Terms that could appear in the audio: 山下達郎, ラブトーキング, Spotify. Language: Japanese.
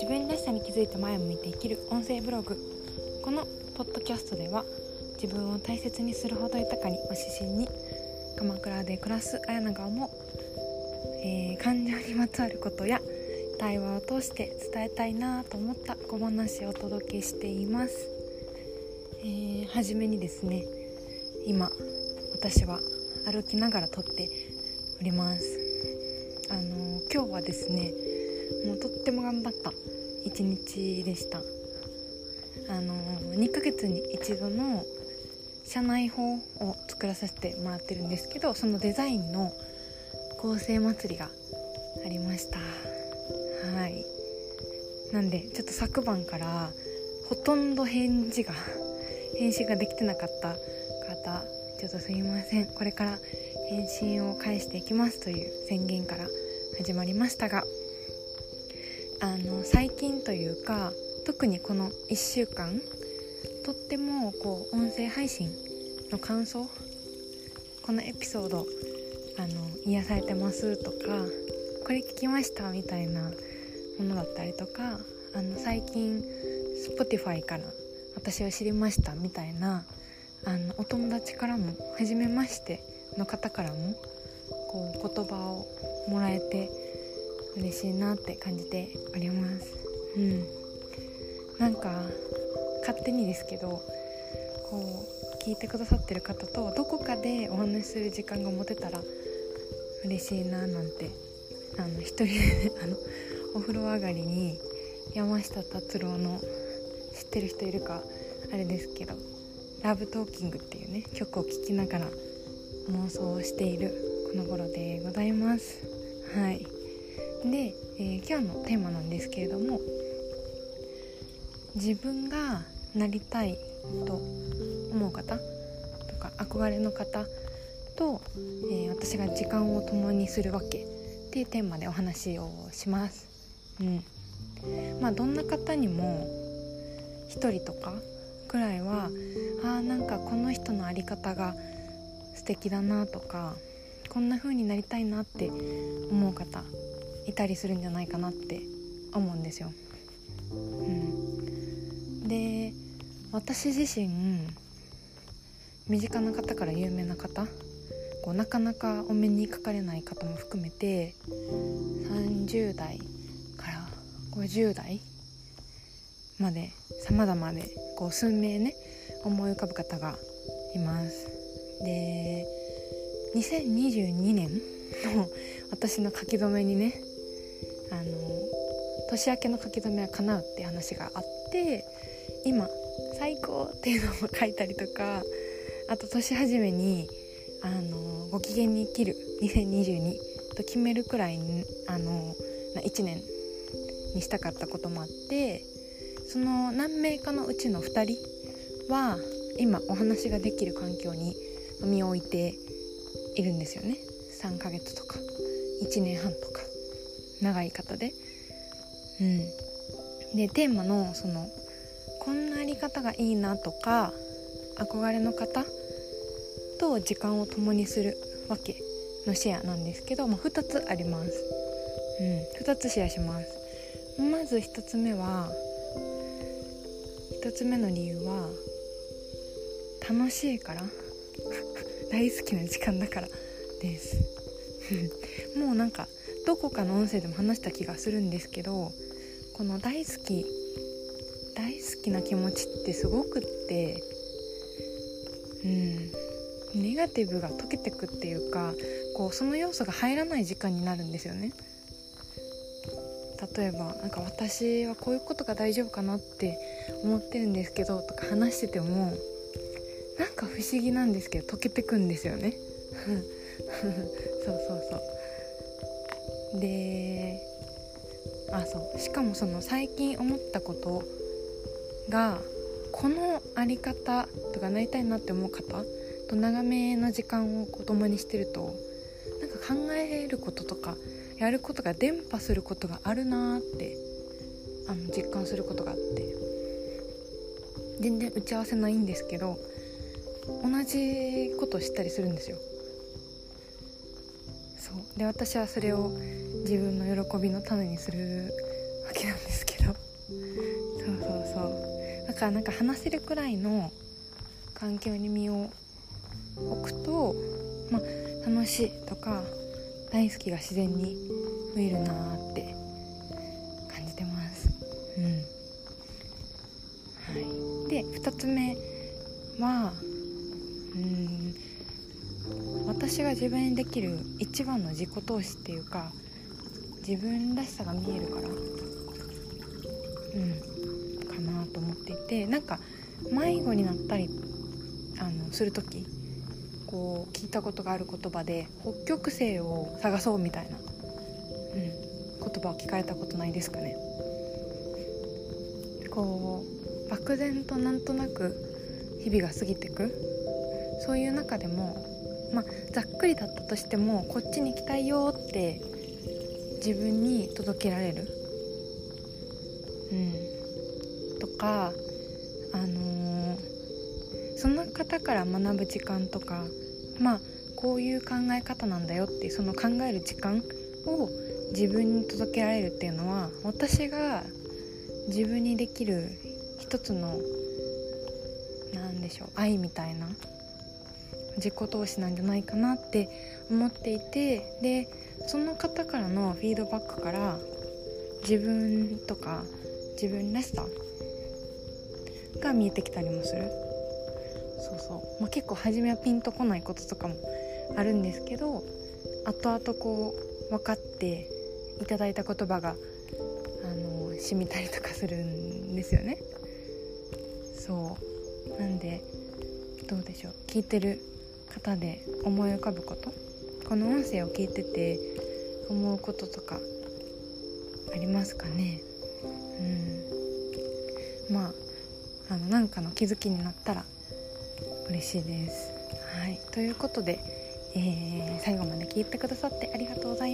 自分らしさに気づいて前を向いて生きる音声ブログ。このポッドキャストでは、自分を大切にするほど豊かにを指針に、鎌倉で暮らす綾菜が思う、感情にまつわることや対話を通して伝えたいなと思った小話をお届けしています。はじめにですね、今私は歩きながら撮っております。今日はですね、もうとっても頑張った一日でした。2ヶ月に一度の社内報を作らさせてもらってるんですけど、そのデザインの構成祭りがありました。はい。なんでちょっと昨晩からほとんど返信ができてなかった方、ちょっとすいません。これから返信を返していきますという宣言から始まりましたが、最近というか特にこの1週間とってもこう音声配信の感想、このエピソード癒されてますとか、これ聞きましたみたいなものだったりとか、最近 Spotify から私を知りましたみたいなお友達からも、初めましての方からもこう言葉をもらえて嬉しいなって感じております。なんか勝手にですけど、こう聞いてくださってる方とどこかでお話しする時間が持てたら嬉しいななんて、一人でお風呂上がりに山下達郎の、知ってる人いるかあれですけど、ラブトーキングっていうね曲を聴きながら妄想をしているこの頃でございます。はい。で、今日のテーマなんですけれども、自分がなりたいと思う方とか憧れの方と、私が時間を共にするわけっていうテーマでお話をします。まあどんな方にも一人とかくらいは、なんかこの人のあり方が素敵だなとか、こんな風になりたいなって思う方いたりするんじゃないかなって思うんですよ。で、私自身身近な方から有名な方、こうなかなかお目にかかれない方も含めて、30代から50代まで様々でこう数名ね思い浮かぶ方がいます。で、2022年の私の書き初めにね、年明けの書き初めは叶うって話があって、今最高っていうのを書いたりとか、あと年初めにご機嫌に生きる2022と決めるくらい1年にしたかったこともあって、その何名かのうちの2人は今お話ができる環境に身を置いているんですよね。3ヶ月とか1年半とか長い方で、でテーマのそのこんなあり方がいいなとか憧れの方と時間を共にするわけのシェアなんですけど、2つあります。2つシェアします。まず1つ目の理由は、楽しいから大好きな時間だからです。もうなんかどこかの音声でも話した気がするんですけど、この大好きな気持ちってすごくって、ネガティブが溶けてくっていうか、こうその要素が入らない時間になるんですよね。例えばなんか私はこういうことが大丈夫かなって思ってるんですけどとか話してても、なんか不思議なんですけど溶けてくんですよね。そうで、しかもその最近思ったことが、このあり方とかなりたいなって思う方と長めの時間を共にしてると、なんか考えることとかやることが伝播することがあるなって実感することがあって、全然打ち合わせないんですけど同じことをしたりするんですよ。そそうで、私はそれを自分の喜びの種にするわけなんですけどそうだからなんか話せるくらいの環境に身を置くと、まあ、楽しいとか大好きが自然に増えるなーって感じてます、はい、で2つ目は私が自分にできる一番の自己投資っていうか、自分らしさが見えるからかなと思っていて、なんか迷子になったりするときこう聞いたことがある言葉で北極星を探そうみたいな、言葉を聞かれたことないですかね。こう漠然となんとなく日々が過ぎてく、そういう中でも、まあ、ざっくりだったとしてもこっちに来たいよって自分に届けられる、とかその方から学ぶ時間とか、まあこういう考え方なんだよっていうその考える時間を自分に届けられるっていうのは、私が自分にできる一つのなんでしょう、愛みたいな自己投資なんじゃないかなって思っていて、でその方からのフィードバックから自分とか自分らしさが見えてきたりもする。まあ、結構初めはピンとこないこととかもあるんですけど、後々こう分かっていただいた言葉が染みたりとかするんですよね。なんでどうでしょう、聞いてる方で思い浮かぶこと、この音声を聞いてて思うこととかありますかね。まあなんかの気づきになったら嬉しいです。はい、ということで、最後まで聞いてくださってありがとうございます。